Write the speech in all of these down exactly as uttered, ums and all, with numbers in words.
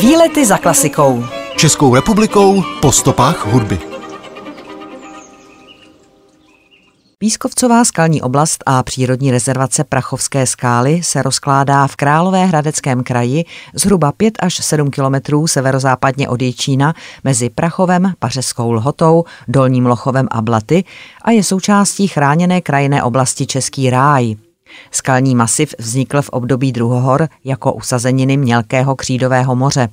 Výlety za klasikou. Českou republikou po stopách hudby. Pískovcová skalní oblast a přírodní rezervace Prachovské skály se rozkládá v Královéhradeckém kraji zhruba pět až sedm kilometrů severozápadně od Jičína mezi Prachovem, Pařeskou Lhotou, Dolním Lochovem a Blaty a je součástí chráněné krajinné oblasti Český ráj. Skalní masiv vznikl v období druhohor jako usazeniny mělkého křídového moře.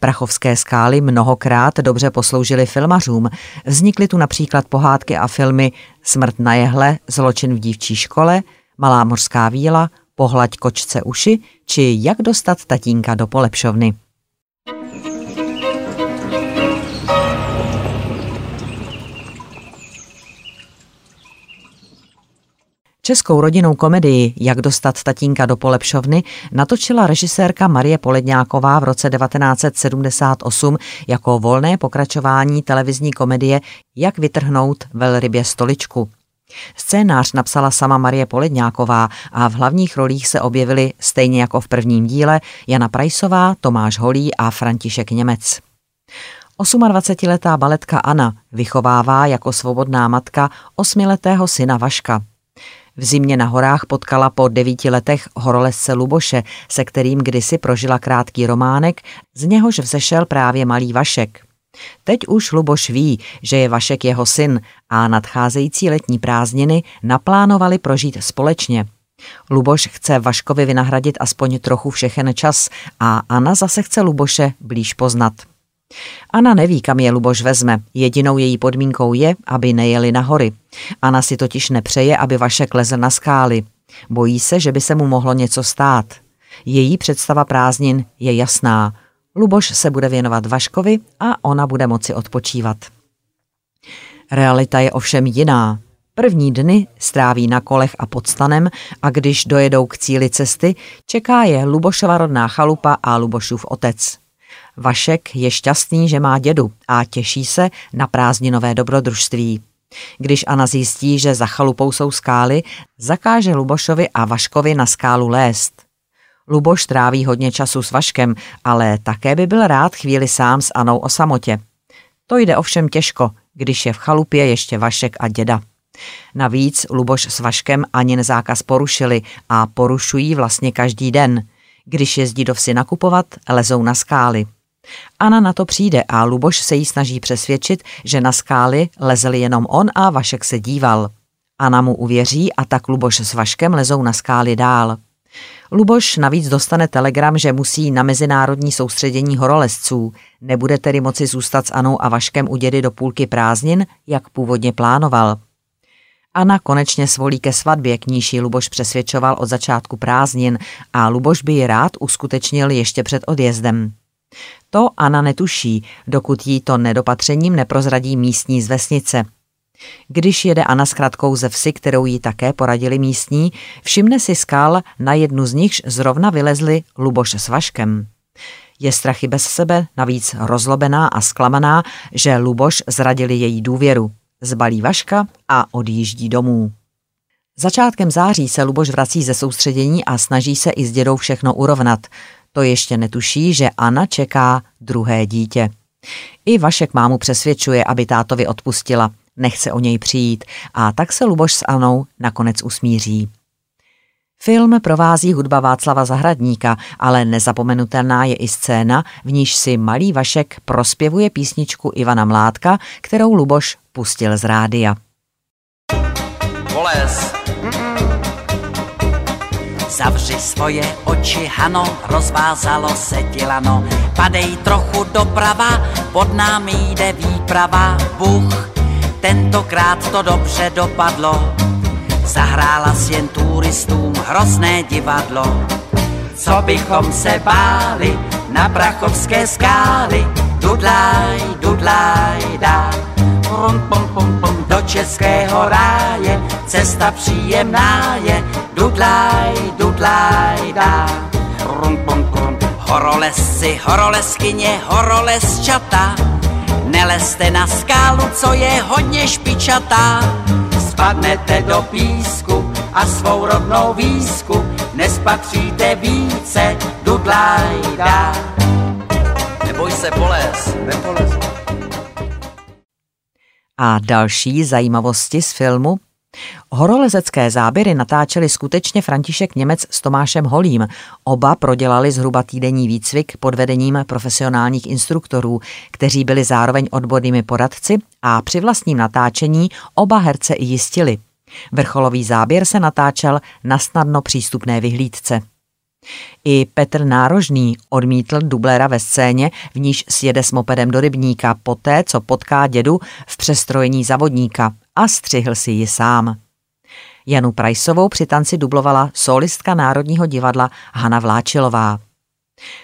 Prachovské skály mnohokrát dobře posloužily filmařům. Vznikly tu například pohádky a filmy Smrt na jehle, Zločin v dívčí škole, Malá mořská víla, Pohlaď kočce uši či Jak dostat tatínka do polepšovny. Českou rodinnou komedii Jak dostat tatínka do polepšovny natočila režisérka Marie Poledňáková v roce devatenáct set sedmdesát osm jako volné pokračování televizní komedie Jak vytrhnout velrybě stoličku. Scénář napsala sama Marie Poledňáková a v hlavních rolích se objevili stejně jako v prvním díle Jana Preissová, Tomáš Holý a František Němec. osmadvacetiletá baletka Anna vychovává jako svobodná matka osmiletého syna Vaška. V zimě na horách potkala po devíti letech horolezce Luboše, se kterým kdysi prožila krátký románek, z něhož vzešel právě malý Vašek. Teď už Luboš ví, že je Vašek jeho syn a nadcházející letní prázdniny naplánovali prožít společně. Luboš chce Vaškovi vynahradit aspoň trochu všechen čas a Anna zase chce Luboše blíž poznat. Anna neví, kam je Luboš vezme. Jedinou její podmínkou je, aby nejeli na hory. Anna si totiž nepřeje, aby Vašek lezl na skály. Bojí se, že by se mu mohlo něco stát. Její představa prázdnin je jasná. Luboš se bude věnovat Vaškovi a ona bude moci odpočívat. Realita je ovšem jiná. První dny stráví na kolech a pod stanem a když dojedou k cíli cesty, čeká je Lubošova rodná chalupa a Lubošův otec. Vašek je šťastný, že má dědu a těší se na prázdninové dobrodružství. Když Anna zjistí, že za chalupou jsou skály, zakáže Lubošovi a Vaškovi na skálu lézt. Luboš tráví hodně času s Vaškem, ale také by byl rád chvíli sám s Annou o samotě. To jde ovšem těžko, když je v chalupě ještě Vašek a děda. Navíc Luboš s Vaškem Anin zákaz porušili a porušují vlastně každý den. Když jezdí do vsi nakupovat, lezou na skály. Anna na to přijde a Luboš se jí snaží přesvědčit, že na skály lezel jenom on a Vašek se díval. Anna mu uvěří a tak Luboš s Vaškem lezou na skály dál. Luboš navíc dostane telegram, že musí na mezinárodní soustředění horolezců. Nebude tedy moci zůstat s Annou a Vaškem u dědy do půlky prázdnin, jak původně plánoval. Anna konečně svolí ke svatbě, k níž ji Luboš přesvědčoval od začátku prázdnin a Luboš by ji rád uskutečnil ještě před odjezdem. To Anna netuší, dokud jí to nedopatřením neprozradí místní z vesnice. Když jede Anna s kratkou ze vsi, kterou jí také poradili místní, všimne si skal, na jednu z nichž zrovna vylezli Luboš s Vaškem. Je strachy bez sebe, navíc rozlobená a zklamaná, že Luboš zradili její důvěru. Zbalí Vaška a odjíždí domů. Začátkem září se Luboš vrací ze soustředění a snaží se i s dědou všechno urovnat. To ještě netuší, že Anna čeká druhé dítě. I Vašek mámu přesvědčuje, aby tátovi odpustila. Nechce o něj přijít a tak se Luboš s Annou nakonec usmíří. Film provází hudba Václava Zahradníka, ale nezapomenutelná je i scéna, v níž si malý Vašek prospěvuje písničku Ivana Mládka, kterou Luboš pustil z rádia. Voles. Mm-mm. Zavři svoje oči, Hano, rozvázalo se ti lano. Padej trochu doprava, pod námi jde výprava. Bůh, tentokrát to dobře dopadlo. Zahrála si jen turistům hrozné divadlo. Co bychom se báli na Prachovské skály. Dudlaj, dudlaj, dá. Rum, pum, pum, pum. Do českého ráje cesta příjemná je. Dudlaj, dudlaj, dá. Rum, pum, pum. Horolezci, horolezkyně, horolezčata. Nelezte na skálu, co je hodně špičatá. Spadnete do písku a svou rodnou výsku nespatříte více. Dudlaj, dá. neboj se polez. Nepolez. A další zajímavosti z filmu. Horolezecké záběry natáčeli skutečně František Němec s Tomášem Holým. Oba prodělali zhruba týdenní výcvik pod vedením profesionálních instruktorů, kteří byli zároveň odbornými poradci a při vlastním natáčení oba herce i jistili. Vrcholový záběr se natáčel na snadno přístupné vyhlídce. I Petr Nárožný odmítl dublera ve scéně, v níž sjede s mopedem do rybníka poté, co potká dědu v přestrojení za vodníka, a střihl si ji sám. Janu Preissovou při tanci dublovala solistka Národního divadla Hana Vláčilová.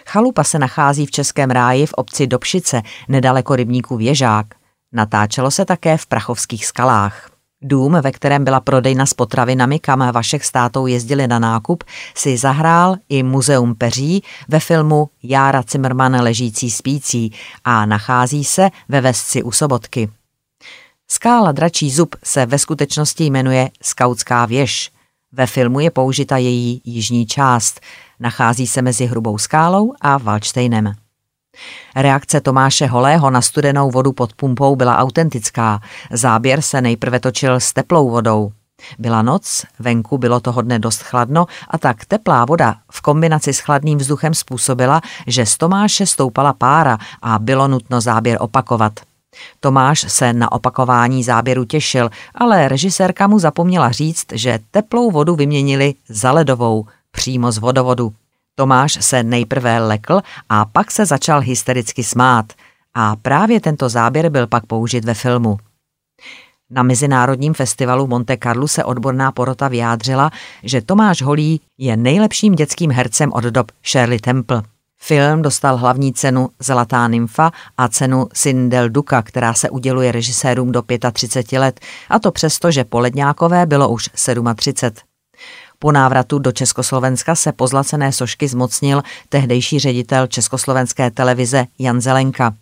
Chalupa se nachází v Českém ráji v obci Dobšice, nedaleko rybníku Věžák. Natáčelo se také v Prachovských skalách. Dům, ve kterém byla prodejna s potravinami, kam Vašek s tátou jezdili na nákup, si zahrál i Muzeum peří ve filmu Jára Cimrman ležící spící a nachází se ve Vesci u Sobotky. Skála Dračí zub se ve skutečnosti jmenuje Skautská věž. Ve filmu je použita její jižní část. Nachází se mezi Hrubou skálou a Valštejnem. Reakce Tomáše Holého na studenou vodu pod pumpou byla autentická. Záběr se nejprve točil s teplou vodou. Byla noc, venku bylo toho dne dost chladno a tak teplá voda v kombinaci s chladným vzduchem způsobila, že z Tomáše stoupala pára a bylo nutno záběr opakovat. Tomáš se na opakování záběru těšil, ale režisérka mu zapomněla říct, že teplou vodu vyměnili za ledovou, přímo z vodovodu. Tomáš se nejprve lekl a pak se začal hystericky smát. A právě tento záběr byl pak použit ve filmu. Na Mezinárodním festivalu Monte Carlo se odborná porota vyjádřila, že Tomáš Holý je nejlepším dětským hercem od dob Shirley Temple. Film dostal hlavní cenu Zlatá nymfa a cenu Syn del Duca, která se uděluje režisérům do třicet pět let, a to přesto, že Poledňákové bylo už třicet sedm. Po návratu do Československa se pozlacené sošky zmocnil tehdejší ředitel Československé televize Jan Zelenka.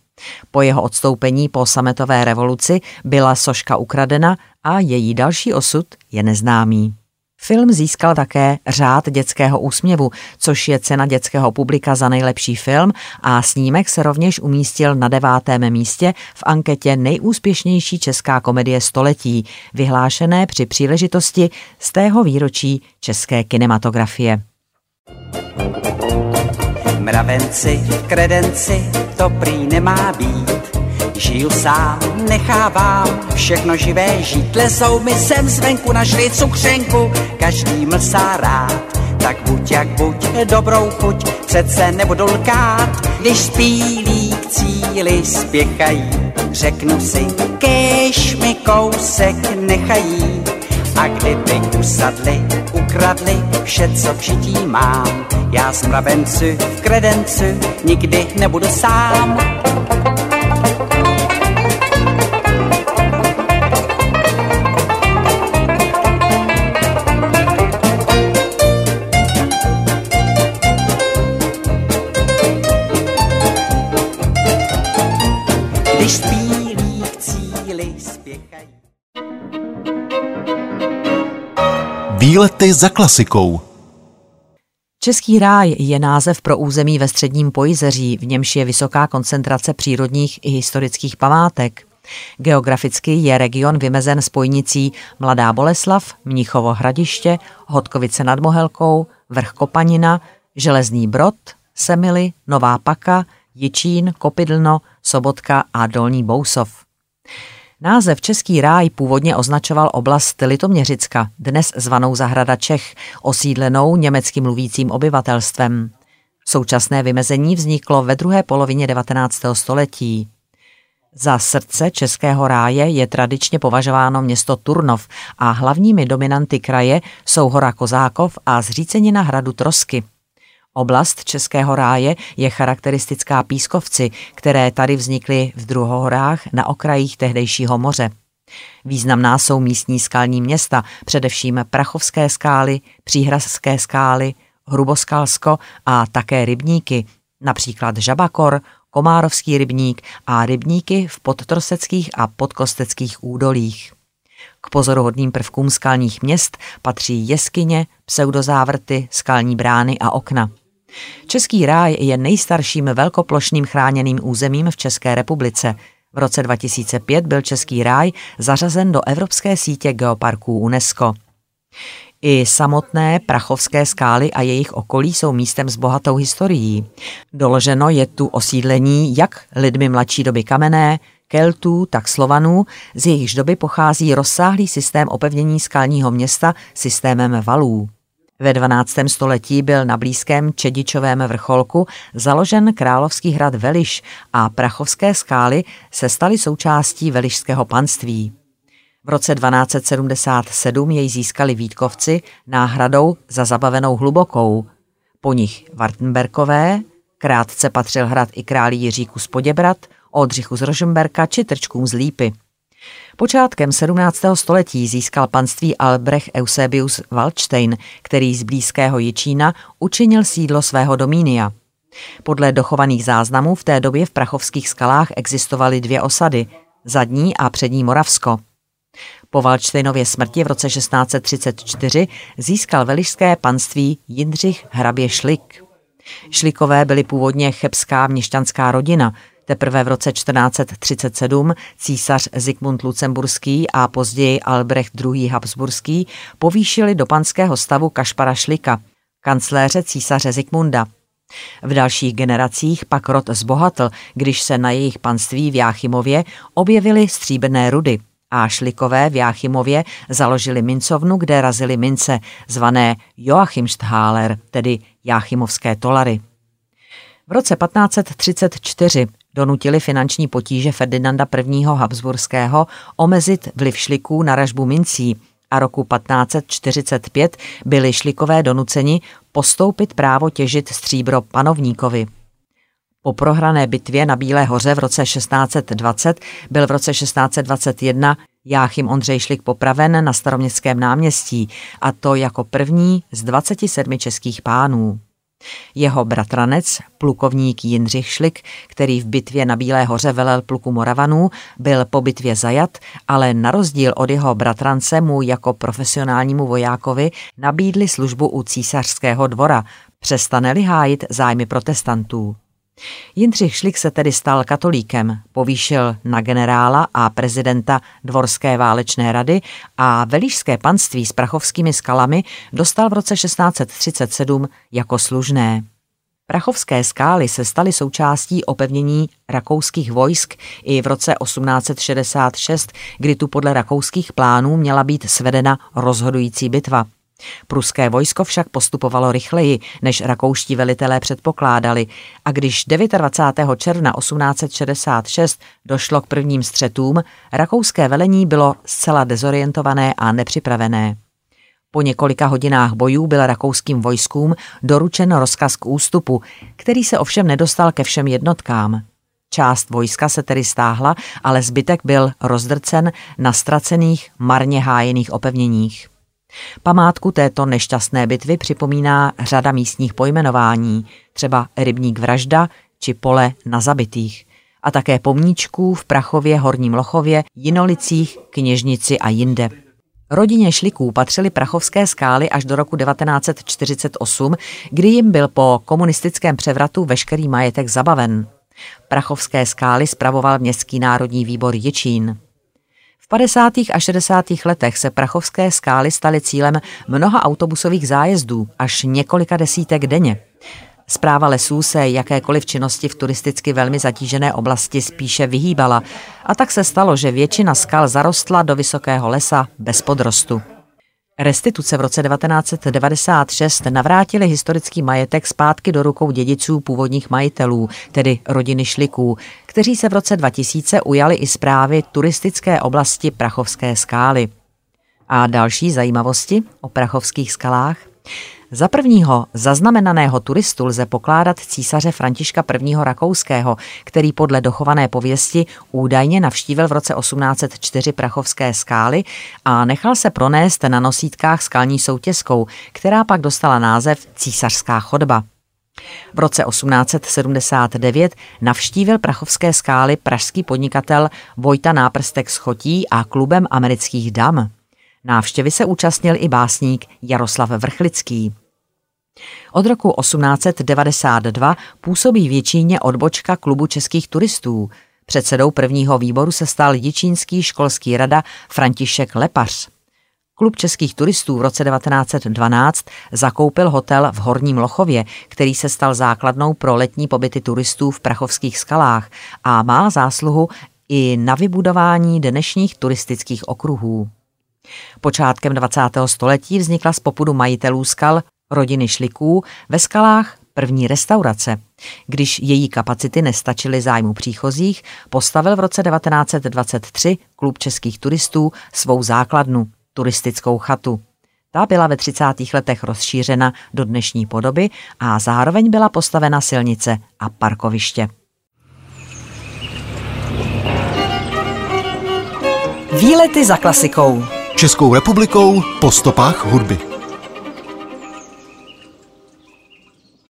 Po jeho odstoupení po sametové revoluci byla soška ukradena a její další osud je neznámý. Film získal také Řád dětského úsměvu, což je cena dětského publika za nejlepší film, a snímek se rovněž umístil na devátém místě v anketě Nejúspěšnější česká komedie století, vyhlášené při příležitosti stého výročí české kinematografie. Mravenci, kredenci, to prý nemá být. Žiju sám, nechávám všechno živé žít. Lezou mi sem zvenku, našli cukřenku, každý mlsá rád. Tak buď jak buď, dobrou chuť přece nebudu lkát. Když spílí k cíli spěchají, řeknu si, kéž mi kousek nechají. A kdyby usadli, ukradli vše, co v žití mám, já s mravenci v kredenci nikdy nebudu sám. Výlety za klasikou. Český ráj je název pro území ve středním Pojizeří, v němž je vysoká koncentrace přírodních i historických památek. Geograficky je region vymezen spojnicí Mladá Boleslav, Mnichovo Hradiště, Hodkovice nad Mohelkou, Vrch Kopanina, Železný Brod, Semily, Nová Paka, Jičín, Kopidlno, Sobotka a Dolní Bousov. Název Český ráj původně označoval oblast Litoměřicka, dnes zvanou Zahrada Čech, osídlenou německy mluvícím obyvatelstvem. Současné vymezení vzniklo ve druhé polovině devatenáctého století. Za srdce Českého ráje je tradičně považováno město Turnov a hlavními dominanty kraje jsou hora Kozákov a zřícenina hradu Trosky. Oblast Českého ráje je charakteristická pískovci, které tady vznikly v druhohorách na okrajích tehdejšího moře. Významná jsou místní skalní města, především Prachovské skály, Příhradské skály, Hruboskalsko a také rybníky, například Žabakor, Komárovský rybník a rybníky v podtroseckých a podkosteckých údolích. K pozoruhodným prvkům skalních měst patří jeskyně, pseudozávrty, skalní brány a okna. Český ráj je nejstarším velkoplošným chráněným územím v České republice. V roce dva tisíce pět byl Český ráj zařazen do Evropské sítě geoparků UNESCO. I samotné Prachovské skály a jejich okolí jsou místem s bohatou historií. Doloženo je tu osídlení jak lidmi mladší doby kamenné, Keltů, tak Slovanů, z jejichž doby pochází rozsáhlý systém opevnění skalního města systémem valů. Ve dvanáctém století byl na blízkém Čedičovém vrcholku založen královský hrad Veliš a Prachovské skály se staly součástí Velišského panství. V roce dvanáct set sedmdesát sedm jej získali Vítkovci náhradou za zabavenou Hlubokou. Po nich Wartenberkové, krátce patřil hrad i králi Jiříku z Poděbrad, Oldřichu z Rožmberka či Trčkům z Lípy. Počátkem sedmnáctého století získal panství Albrecht Eusebius Waldstein, který z blízkého Jičína učinil sídlo svého domínia. Podle dochovaných záznamů v té době v Prachovských skalách existovaly dvě osady, Zadní a Přední Moravsko. Po Waldsteinově smrti v roce šestnáct set třicet čtyři získal velišské panství Jindřich hrabě Šlik. Šlikové byli původně chebská měšťanská rodina. Teprve v roce čtrnáct set třicet sedm císař Zikmund Lucemburský a později Albrecht druhý. Habsburský povýšili do panského stavu Kašpara Šlika, kancléře císaře Zikmunda. V dalších generacích pak rod zbohatl, když se na jejich panství v Jáchymově objevily stříbrné rudy a Šlikové v Jáchymově založili mincovnu, kde razili mince, zvané Joachimsthaler, tedy jáchymovské tolary. V roce patnáct set třicet čtyři donutili finanční potíže Ferdinanda prvního. Habsburského omezit vliv šliků na ražbu mincí a roku patnáct set čtyřicet pět byli šlikové donuceni postoupit právo těžit stříbro panovníkovi. Po prohrané bitvě na Bílé hoře v roce šestnáct set dvacet byl v roce šestnáct set dvacet jedna Jáchym Ondřej Šlik popraven na Staroměstském náměstí, a to jako první z dvaceti sedmi českých pánů. Jeho bratranec, plukovník Jindřich Šlik, který v bitvě na Bílé hoře velel pluku Moravanů, byl po bitvě zajat, ale na rozdíl od jeho bratrance mu jako profesionálnímu vojákovi nabídli službu u císařského dvora, přestane-li hájit zájmy protestantů. Jindřich Šlik se tedy stal katolíkem, povýšil na generála a prezidenta Dvorské válečné rady a Velíšské panství s Prachovskými skalami dostal v roce šestnáct set třicet sedm jako služné. Prachovské skály se staly součástí opevnění rakouských vojsk i v roce osmnáct set šedesát šest, kdy tu podle rakouských plánů měla být svedena rozhodující bitva. Pruské vojsko však postupovalo rychleji, než rakouští velitelé předpokládali, a když dvacátého devátého června osmnáct set šedesát šest došlo k prvním střetům, rakouské velení bylo zcela dezorientované a nepřipravené. Po několika hodinách bojů byl rakouským vojskům doručen rozkaz k ústupu, který se ovšem nedostal ke všem jednotkám. Část vojska se tedy stáhla, ale zbytek byl rozdrcen na ztracených, marně hájených opevněních. Památku této nešťastné bitvy připomíná řada místních pojmenování, třeba Rybník Vražda či Pole na zabitých, a také pomníčků v Prachově, Horním Lochově, Jinolicích, Kněžnici a jinde. Rodině Šliků patřily Prachovské skály až do roku devatenáct set čtyřicet osm, kdy jim byl po komunistickém převratu veškerý majetek zabaven. Prachovské skály spravoval Městský národní výbor Jičín. V padesátých a šedesátých letech se Prachovské skály staly cílem mnoha autobusových zájezdů, až několika desítek denně. Správa lesů se jakékoliv činnosti v turisticky velmi zatížené oblasti spíše vyhýbala, a tak se stalo, že většina skal zarostla do vysokého lesa bez podrostu. Restituce v roce devatenáct set devadesát šest navrátily historický majetek zpátky do rukou dědiců původních majitelů, tedy rodiny Šliků, kteří se v roce dva tisíce ujali i správy turistické oblasti Prachovské skály. A další zajímavosti o Prachovských skalách. Za prvního zaznamenaného turistu lze pokládat císaře Františka prvního. Rakouského, který podle dochované pověsti údajně navštívil v roce osmnáct set čtyři Prachovské skály a nechal se pronést na nosítkách skalní soutěskou, která pak dostala název Císařská chodba. V roce osmnáct set sedmdesát devět navštívil Prachovské skály pražský podnikatel Vojta Náprstek z Chotí a klubem amerických dam. Návštěvy se účastnil i básník Jaroslav Vrchlický. Od roku osmnáct set devadesát dva působí v Jičíně odbočka Klubu českých turistů. Předsedou prvního výboru se stal jičínský školský rada František Lepař. Klub českých turistů v roce devatenáct set dvanáct zakoupil hotel v Horním Lochově, který se stal základnou pro letní pobyty turistů v Prachovských skalách a má zásluhu i na vybudování dnešních turistických okruhů. Počátkem dvacátého století vznikla z popudu majitelů skal rodiny Šliků ve skalách první restaurace. Když její kapacity nestačily zájmu příchozích, postavil v roce devatenáct set dvacet tři Klub českých turistů svou základnu, turistickou chatu. Ta byla ve třicátých letech rozšířena do dnešní podoby a zároveň byla postavena silnice a parkoviště. Výlety za klasikou. Českou republikou po stopách hudby.